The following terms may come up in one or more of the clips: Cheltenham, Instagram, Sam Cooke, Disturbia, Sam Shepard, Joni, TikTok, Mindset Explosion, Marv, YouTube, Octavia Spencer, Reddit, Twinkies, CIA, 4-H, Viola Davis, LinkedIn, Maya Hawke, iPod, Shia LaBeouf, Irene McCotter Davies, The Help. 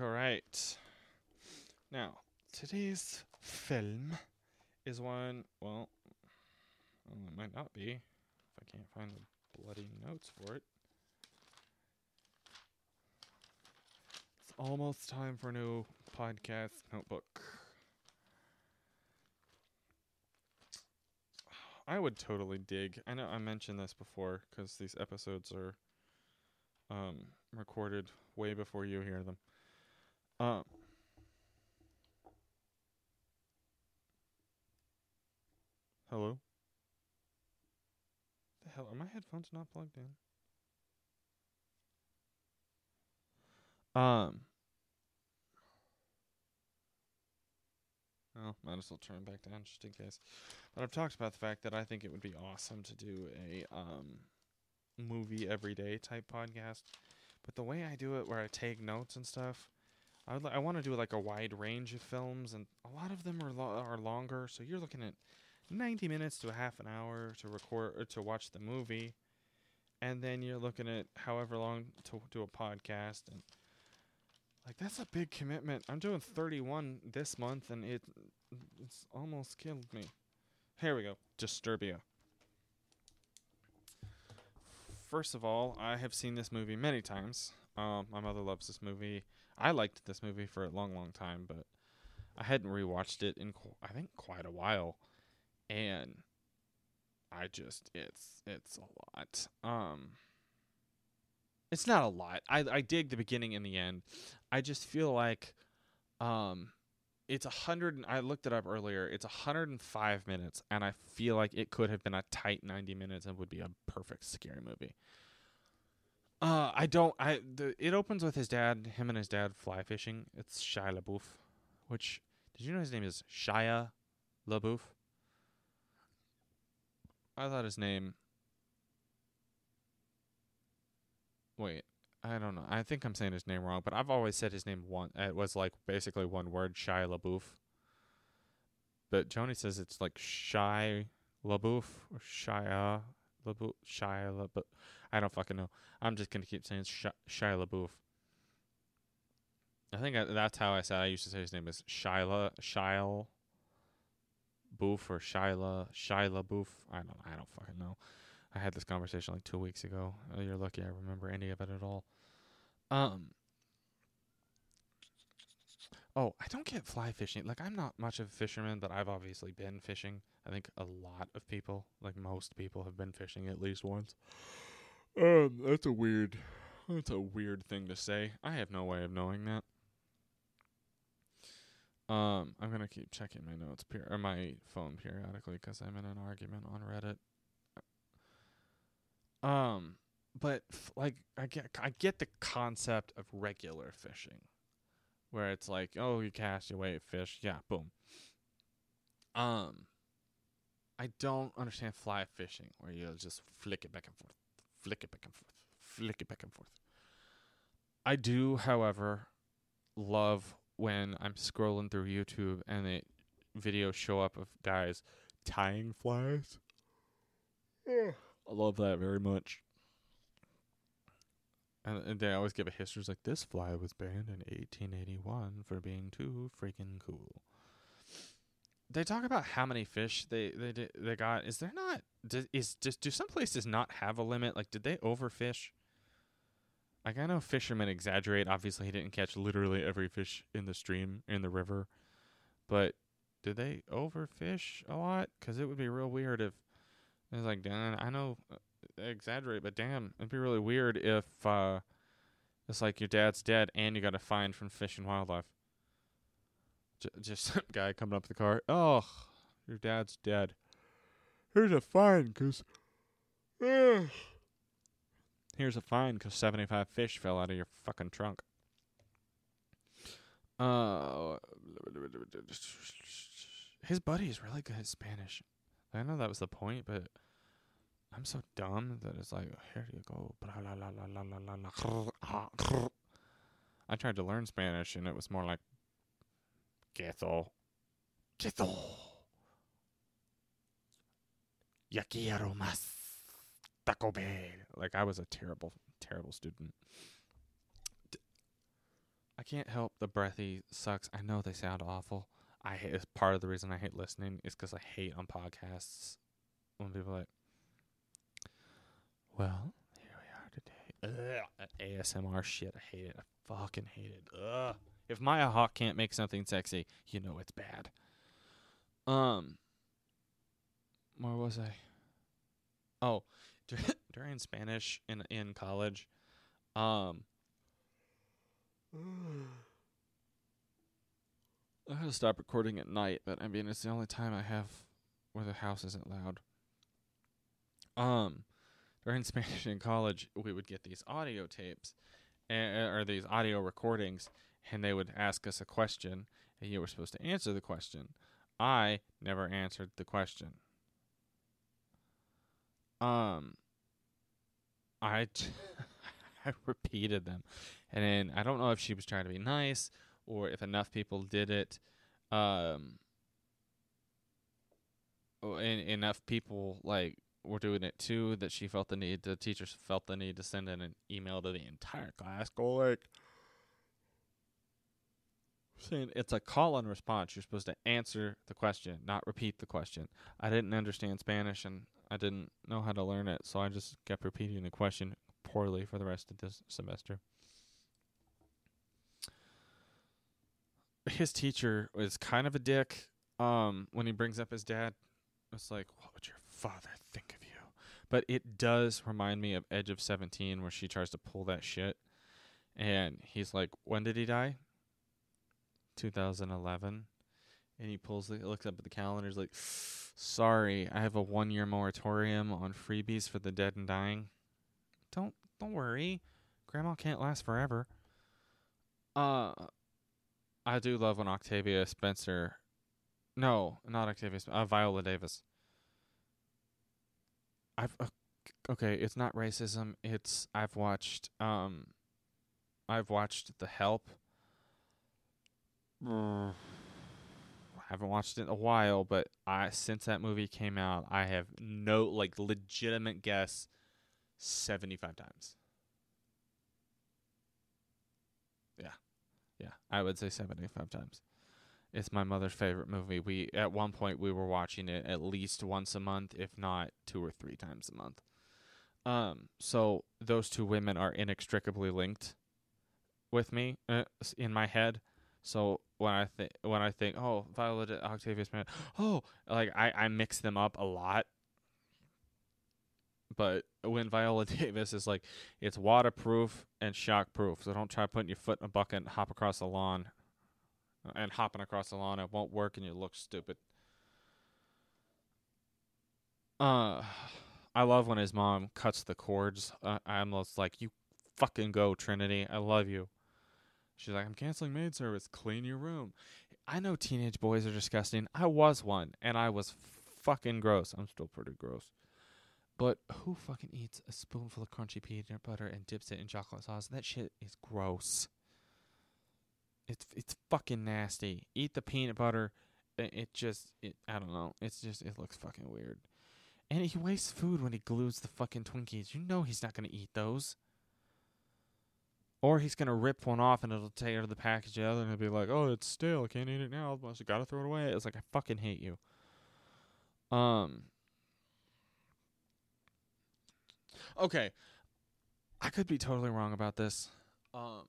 All right. Now, today's film is one, well, it might not be if I can't find the bloody notes for it. It's almost time for a new podcast notebook. I would totally dig. I know I mentioned this before because these episodes are recorded way before you hear them. Hello? The hell, are my headphones not plugged in? Well, might as well turn back down just in case. But I've talked about the fact that I think it would be awesome to do a movie everyday type podcast. But the way I do it, where I take notes and stuff, I want to do like a wide range of films, and a lot of them are longer. So you're looking at 90 minutes to a half an hour to record or to watch the movie, and then you're looking at however long to do a podcast and. Like, that's a big commitment. I'm doing 31 this month, and it's almost killed me. Here we go. Disturbia. First of all, I have seen this movie many times. My mother loves this movie. I liked this movie for a long, long time, but I hadn't rewatched it in, I think, quite a while. And I just, it's a lot. It's not a lot. I dig the beginning and the end. I just feel like it's 100. I looked it up earlier. It's 105 minutes, and I feel like it could have been a tight 90 minutes and would be a perfect scary movie. It opens with his dad. Him and his dad fly fishing. It's Shia LaBeouf, which did you know his name is Shia LaBeouf? I thought his name. Wait, I don't know. I think I'm saying his name wrong, but I've always said his name one. It was like basically one word, Shia LaBeouf. But Joni says it's like Shia LaBeouf or Shia LaBeouf. Shia LaBeouf. I don't fucking know. I'm just going to keep saying Shia LaBeouf. I think that's how I said I used to say his name is Shia LaBeouf or Shia LaBeouf. I don't fucking know. I had this conversation like 2 weeks ago. Oh, you're lucky I remember any of it at all. Oh, I don't get fly fishing. Like, I'm not much of a fisherman, but I've obviously been fishing. I think a lot of people, like most people, have been fishing at least once. That's a weird thing to say. I have no way of knowing that. I'm gonna keep checking my notes or my phone periodically because I'm in an argument on Reddit. I get the concept of regular fishing where it's like, oh, you cast your weight, fish. Yeah. Boom. I don't understand fly fishing where you'll just flick it back and forth. I do, however, love when I'm scrolling through YouTube and the videos show up of guys tying flies. Yeah. I love that very much. And they always give a history. It's like, this fly was banned in 1881 for being too freaking cool. They talk about how many fish they got. Is there not... Do some places not have a limit? Like, did they overfish? Like, I know fishermen exaggerate. Obviously, he didn't catch literally every fish in the stream, in the river. But did they overfish a lot? Because it would be real weird if... It's like, damn, I know they exaggerate, but damn, it'd be really weird if it's like your dad's dead and you got a fine from Fish and Wildlife. Just some guy coming up the car. Oh, your dad's dead. Here's a fine because 75 fish fell out of your fucking trunk. His buddy is really good at Spanish. I know that was the point, but I'm so dumb that it's like, here you go. I tried to learn Spanish, and it was more like, Quieto. Ya quiero más Taco Bell. Like, I was a terrible, terrible student. I can't help the breathy sucks. I know they sound awful. I hate, it's part of the reason I hate listening is because I hate on podcasts when people are like, well, here we are today. Ugh, ASMR shit. I hate it. I fucking hate it. Ugh. If Maya Hawke can't make something sexy, you know it's bad. Where was I? Oh, during Spanish in college, I had to stop recording at night, but I mean, it's the only time I have where the house isn't loud. During Spanish in college, we would get these audio tapes, or these audio recordings, and they would ask us a question, and you were supposed to answer the question. I never answered the question. I repeated them, and I don't know if she was trying to be nice or if enough people did it. And enough people like were doing it too that she felt the need. The teachers felt the need to send in an email to the entire class, go like, saying it's a call and response. You're supposed to answer the question, not repeat the question. I didn't understand Spanish and I didn't know how to learn it, so I just kept repeating the question poorly for the rest of this semester. His teacher was kind of a dick. When he brings up his dad, it's like, what would your father think of you? But it does remind me of Edge of 17 where she tries to pull that shit. And he's like, when did he die? 2011. And he looks up at the calendar, he's like, sorry, I have a 1-year moratorium on freebies for the dead and dying. Don't worry. Grandma can't last forever. I do love when Octavia Spencer, no, not Octavia Spencer, Viola Davis. Okay, it's not racism. It's, I've watched The Help. I haven't watched it in a while, but since that movie came out, I have no, like, legitimate guess 75 times. Yeah. Yeah, I would say 75 times. It's my mother's favorite movie. At one point, we were watching it at least once a month, if not 2 or 3 times a month. So those two women are inextricably linked with me in my head. So when I think, oh, Violet, Octavia Spencer, oh, like I mix them up a lot. But when Viola Davis is like, it's waterproof and shockproof, so don't try putting your foot in a bucket and hopping across the lawn. It won't work and you look stupid. I love when his mom cuts the cords. I'm almost like, you fucking go, Trinity. I love you. She's like, I'm canceling maid service. Clean your room. I know teenage boys are disgusting. I was one, and I was fucking gross. I'm still pretty gross. But who fucking eats a spoonful of crunchy peanut butter and dips it in chocolate sauce? That shit is gross. It's fucking nasty. Eat the peanut butter. I don't know. It looks fucking weird. And he wastes food when he glues the fucking Twinkies. You know he's not going to eat those. Or he's going to rip one off and it'll tear the package out and it'll be like, oh, it's stale. I can't eat it now. I got to throw it away. It's like, I fucking hate you. Okay. I could be totally wrong about this. But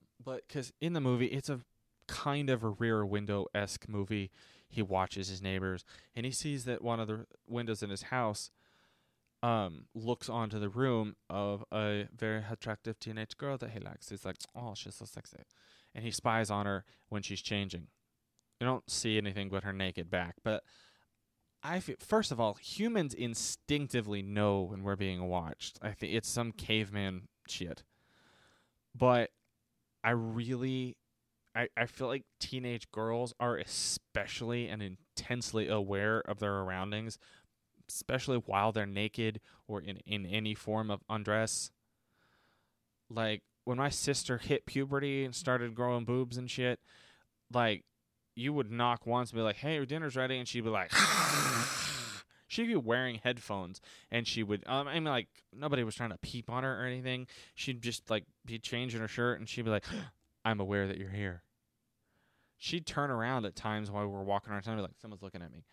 because in the movie, it's a kind of a Rear Window-esque movie. He watches his neighbors and he sees that one of the windows in his house looks onto the room of a very attractive teenage girl that he likes. He's like, oh, she's so sexy. And he spies on her when she's changing. You don't see anything but her naked back. But I feel, first of all, humans instinctively know when we're being watched. I think it's some caveman shit. But I feel like teenage girls are especially and intensely aware of their surroundings, especially while they're naked or in any form of undress. Like, when my sister hit puberty and started growing boobs and shit, like, you would knock once and be like, hey, your dinner's ready, and she'd be like, she'd be wearing headphones, and she would, I mean, like, nobody was trying to peep on her or anything. She'd just, like, be changing her shirt, and she'd be like, I'm aware that you're here. She'd turn around at times while we were walking around town and be like, someone's looking at me.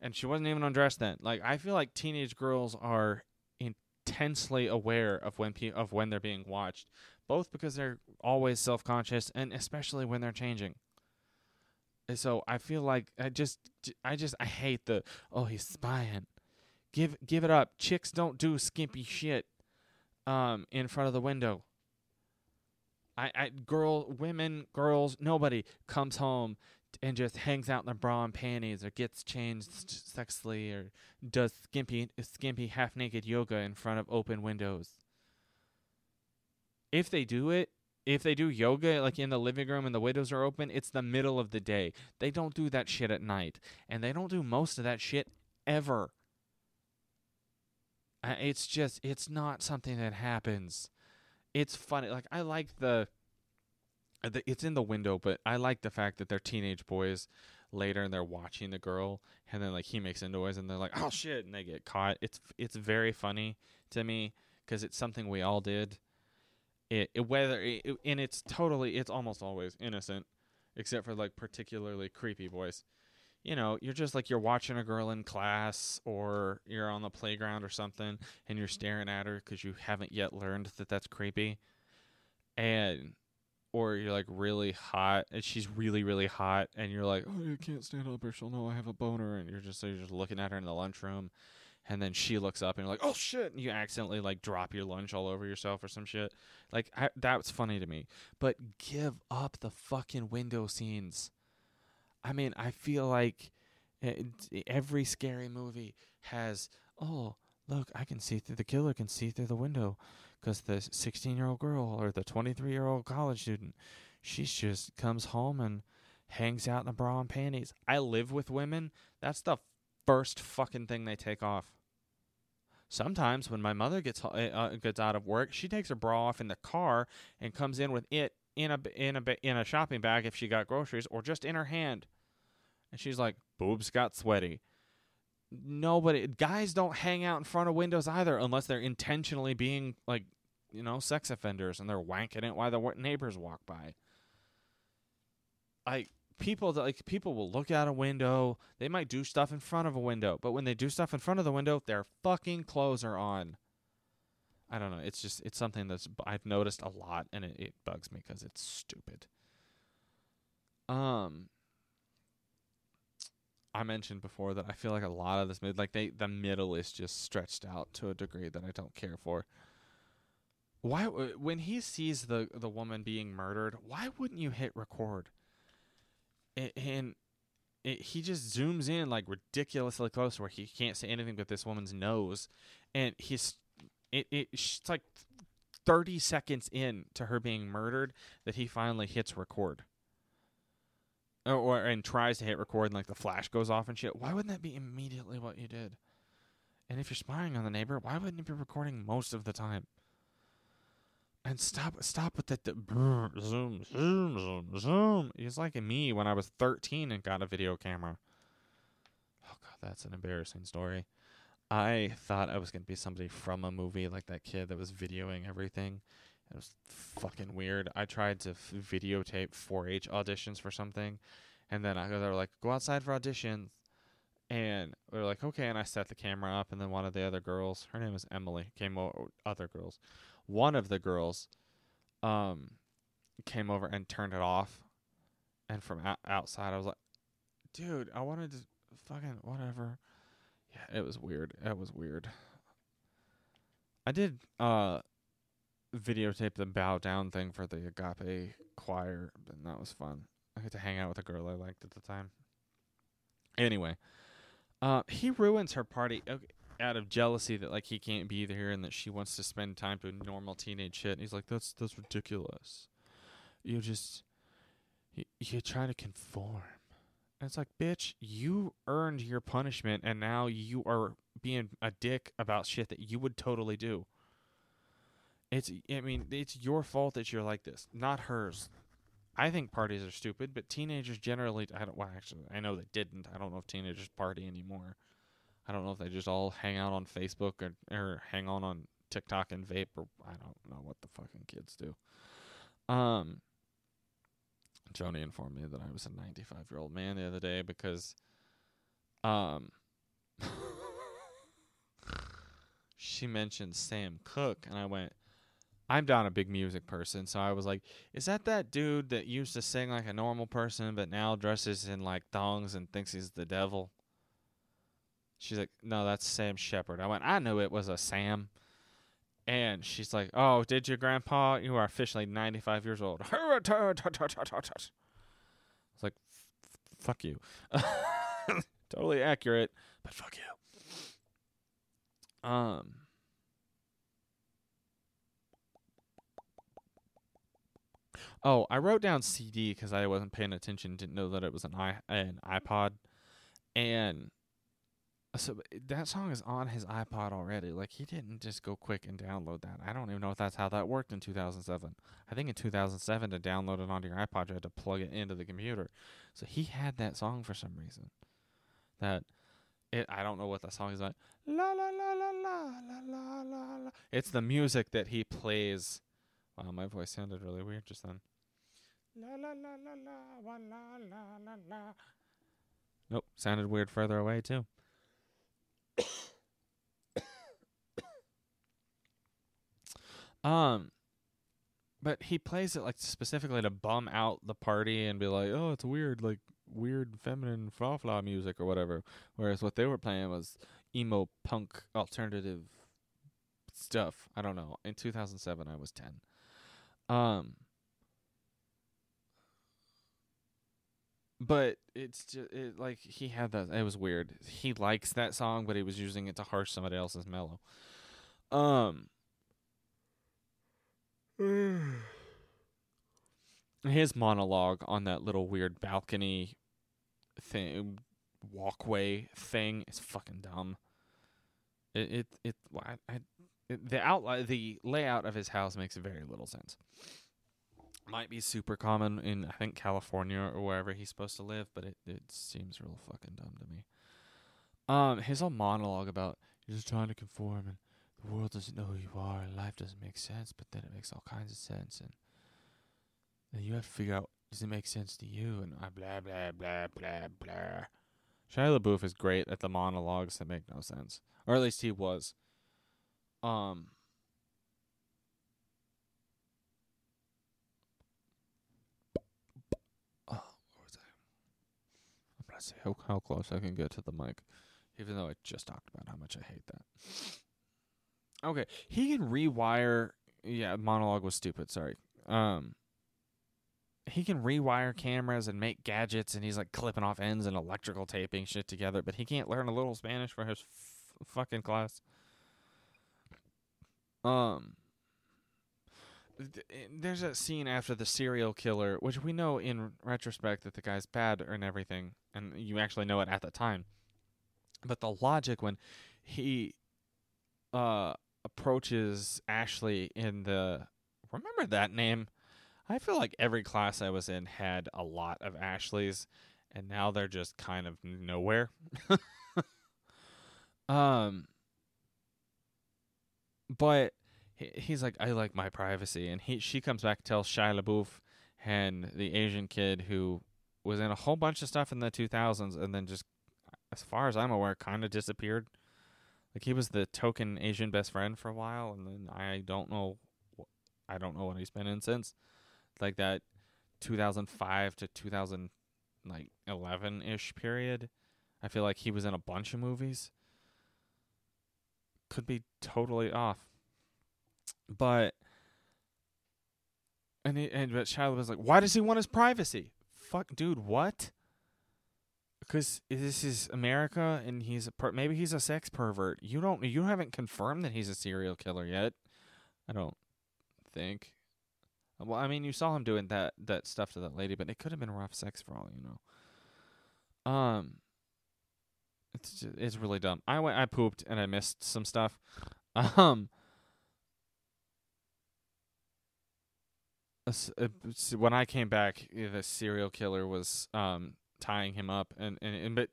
And she wasn't even undressed then. Like, I feel like teenage girls are intensely aware of when they're being watched, both because they're always self-conscious and especially when they're changing. And so I feel like I hate the, oh, he's spying. Give it up. Chicks don't do skimpy shit in front of the window. Women, girls, nobody comes home and just hangs out in their bra and panties or gets changed sexily or does skimpy half-naked yoga in front of open windows. If they do yoga, like in the living room and the windows are open, it's the middle of the day. They don't do that shit at night. And they don't do most of that shit ever. It's not something that happens. It's funny. Like, I like it's in the window, but I like the fact that they're teenage boys later and they're watching the girl, and then like he makes a noise and they're like, oh shit, and they get caught. It's very funny to me because it's something we all did. And it's almost always innocent, except for like particularly creepy boys. You know, you're just like, you're watching a girl in class or you're on the playground or something and you're staring at her because you haven't yet learned that that's creepy. Or you're like really hot and she's really, really hot and you're like, oh, you can't stand up or she'll know I have a boner. And you're just looking at her in the lunchroom and then she looks up and you're like, oh shit. And you accidentally like drop your lunch all over yourself or some shit. Like that was funny to me, but give up the fucking window scenes. I mean, I feel like every scary movie has, oh, look, the killer can see through the window because the 16-year-old girl or the 23-year-old college student, she just comes home and hangs out in a bra and panties. I live with women. That's the first fucking thing they take off. Sometimes when my mother gets out of work, she takes her bra off in the car and comes in with it in a shopping bag if she got groceries or just in her hand. And she's like, boobs got sweaty. Guys don't hang out in front of windows either unless they're intentionally being like, you know, sex offenders and they're wanking it while the neighbors walk by. People will look out a window. They might do stuff in front of a window, but when they do stuff in front of the window, their fucking clothes are on. I don't know. It's just, it's something that's I've noticed a lot and it bugs me because it's stupid. I mentioned before that I feel like a lot of this the middle is just stretched out to a degree that I don't care for. Why, when he sees the woman being murdered, why wouldn't you hit record? He just zooms in like ridiculously close where he can't see anything but this woman's nose, and it's like 30 seconds in to her being murdered that he finally hits record. And tries to hit record and like the flash goes off and shit. Why wouldn't that be immediately what you did? And if you're spying on the neighbor, why wouldn't you be recording most of the time? And stop with that zoom, zoom, zoom, zoom. It's like me when I was 13 and got a video camera. Oh god, that's an embarrassing story. I thought I was going to be somebody from a movie, like that kid that was videoing everything. It was fucking weird. I tried to videotape 4-H auditions for something. And then they were like, go outside for auditions. And we were like, okay. And I set the camera up. And then one of the other girls, her name was Emily, One of the girls came over and turned it off. And from outside, I was like, dude, I wanted to fucking whatever. Yeah, it was weird. That was weird. I did... videotape the bow down thing for the Agape choir, and that was fun. I got to hang out with a girl I liked at the time. Anyway, he ruins her party out of jealousy that like he can't be there and that she wants to spend time doing normal teenage shit. And he's like, that's ridiculous. You're trying to conform. And it's like, bitch, you earned your punishment, and now you are being a dick about shit that you would totally do. It's your fault that you're like this, not hers. I think parties are stupid, but teenagers generally, I know they didn't. I don't know if teenagers party anymore. I don't know if they just all hang out on Facebook or hang out on TikTok and vape, or I don't know what the fucking kids do. Joni informed me that I was a 95-year-old man the other day because she mentioned Sam Cooke, and I went, I'm not a big music person, so I was like, is that dude that used to sing like a normal person but now dresses in like thongs and thinks he's the devil? She's like, no, that's Sam Shepard. I went, I knew it was a Sam. And she's like, oh, did you, Grandpa? You are officially 95 years old. I was like, fuck you. Totally accurate, but fuck you. Oh, I wrote down CD because I wasn't paying attention, didn't know that it was an iPod. And so that song is on his iPod already. Like, he didn't just go quick and download that. I don't even know if that's how that worked in 2007. I think in 2007, to download it onto your iPod, you had to plug it into the computer. So he had that song for some reason. I don't know what that song is about. La, la, la, la, la, la, la, la. It's the music that he plays. Wow, my voice sounded really weird just then. La, la, la, la, la, la, la, la. Nope, sounded weird further away, too. But he plays it like specifically to bum out the party and be like, oh, it's weird, like weird feminine fla-fla music or whatever. Whereas what they were playing was emo punk alternative stuff. I don't know. In 2007, I was 10. But it's just like he had that. It was weird. He likes that song, but he was using it to harsh somebody else's mellow. His monologue on that little weird balcony thing, walkway thing, is fucking dumb. The layout of his house makes very little sense. Might be super common in, I think, California or wherever he's supposed to live, but it seems real fucking dumb to me. His whole monologue about you're just trying to conform and the world doesn't know who you are and life doesn't make sense, but then it makes all kinds of sense, and you have to figure out, does it make sense to you? And blah, blah, blah, blah, blah. Shia LaBeouf is great at the monologues that make no sense. Or at least he was. See how close I can get to the mic, even though I just talked about how much I hate that. Okay, he can rewire. Yeah, monologue was stupid. Sorry. He can rewire cameras and make gadgets, and he's like clipping off ends and electrical taping shit together. But he can't learn a little Spanish for his fucking class. There's that scene after the serial killer, which we know in retrospect that the guy's bad and everything, and you actually know it at the time. But the logic when he approaches Ashley in the... Remember that name? I feel like every class I was in had a lot of Ashleys, and now they're just kind of nowhere. But... He's like, I like my privacy. And she comes back and tells Shia LaBeouf and the Asian kid who was in a whole bunch of stuff in the 2000s and then just, as far as I'm aware, kind of disappeared. Like, he was the token Asian best friend for a while, and then I don't know what he's been in since. Like, that 2005 to 2011-ish period. I feel like he was in a bunch of movies. Could be totally off. But Shia was like, why does he want his privacy? Fuck, dude, what? Because this is America, and maybe he's a sex pervert. You haven't confirmed that he's a serial killer yet. I don't think. Well, I mean, you saw him doing that stuff to that lady, but it could have been rough sex for all you know. It's really dumb. I pooped and I missed some stuff. When I came back, the serial killer was tying him up, but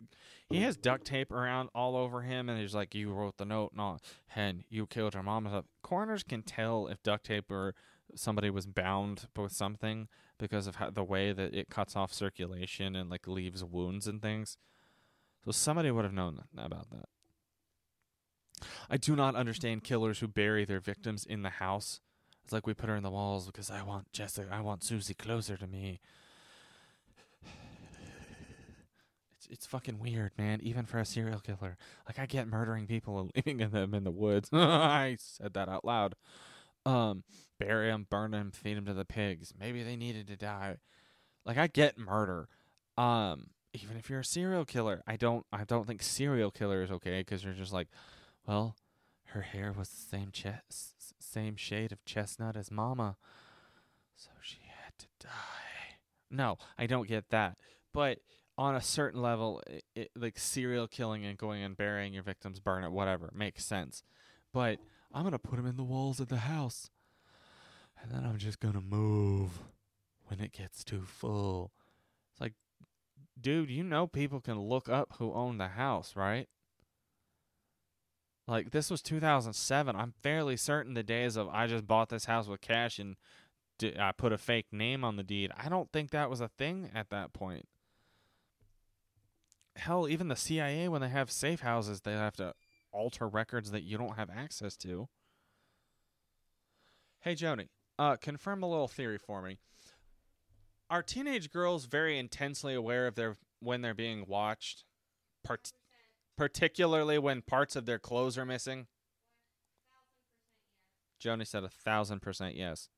he has duct tape around all over him, and he's like, you wrote the note and you killed her mom. Coroners can tell if duct tape or somebody was bound with something because of the way that it cuts off circulation and like leaves wounds and things. So somebody would have known about that. I do not understand killers who bury their victims in the house. It's like, we put her in the walls because I want Jessica, I want Susie closer to me. It's fucking weird, man, even for a serial killer. Like, I get murdering people and leaving them in the woods. I said that out loud. Bury them, burn them, feed them to the pigs. Maybe they needed to die. Like, I get murder. Even if you're a serial killer, I don't think serial killer is okay, because you're just like, well, her hair was the same shade of chestnut as Mama, so she had to die. No, I don't get that. But on a certain level, it, like serial killing and going and burying your victims, burn it, whatever, makes sense. But I'm gonna put them in the walls of the house, and then I'm just gonna move when it gets too full. It's like, dude, you know people can look up who owned the house, right? Like, this was 2007. I'm fairly certain the days of I just bought this house with cash and I put a fake name on the deed, I don't think that was a thing at that point. Hell, even the CIA, when they have safe houses, they have to alter records that you don't have access to. Hey, Joni, confirm a little theory for me. Are teenage girls very intensely aware of when they're being watched, particularly when parts of their clothes are missing? 1,000%, yes. Joni said 1,000% yes.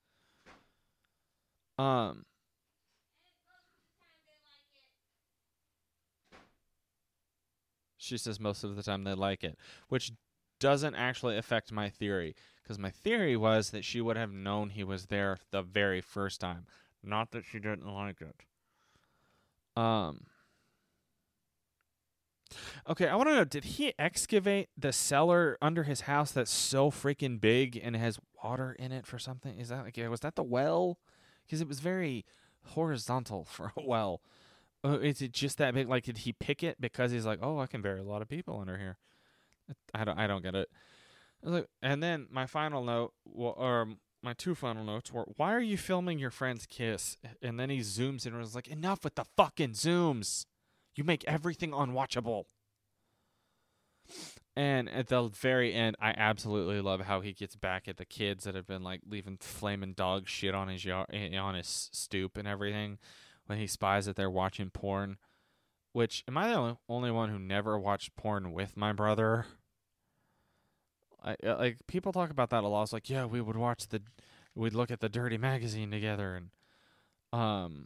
She says most of the time they like it, which doesn't actually affect my theory, because my theory was that she would have known he was there the very first time. Not that she didn't like it. Okay, I want to know, did he excavate the cellar under his house that's so freaking big and has water in it for something? Is that like, was that the well? Because it was very horizontal for a well. Is it just that big? Like, did he pick it because he's like, oh, I can bury a lot of people under here? I don't get it. And then my final note, my two final notes were, why are you filming your friend's kiss? And then he zooms in and was like, enough with the fucking zooms. You make everything unwatchable. And at the very end, I absolutely love how he gets back at the kids that have been like leaving flaming dog shit on his yard, on his stoop and everything, when he spies that they're watching porn. Which, am I the only one who never watched porn with my brother? Like, people talk about that a lot. It's like, yeah, we would watch we'd look at the Dirty Magazine together, and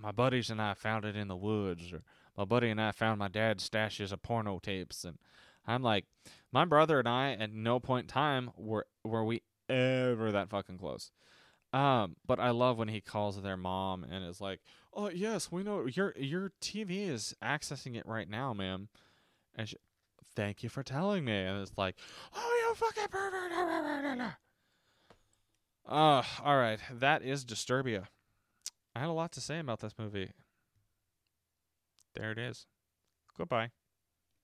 my buddies and I found it in the woods, or my buddy and I found my dad's stashes of porno tapes. And I'm like, my brother and I, at no point in time were we ever that fucking close. But I love when he calls their mom and is like, oh yes, we know your TV is accessing it right now, ma'am. And she, thank you for telling me. And it's like, oh, you fucking pervert. All right. That is Disturbia. I had a lot to say about this movie. There it is. Goodbye.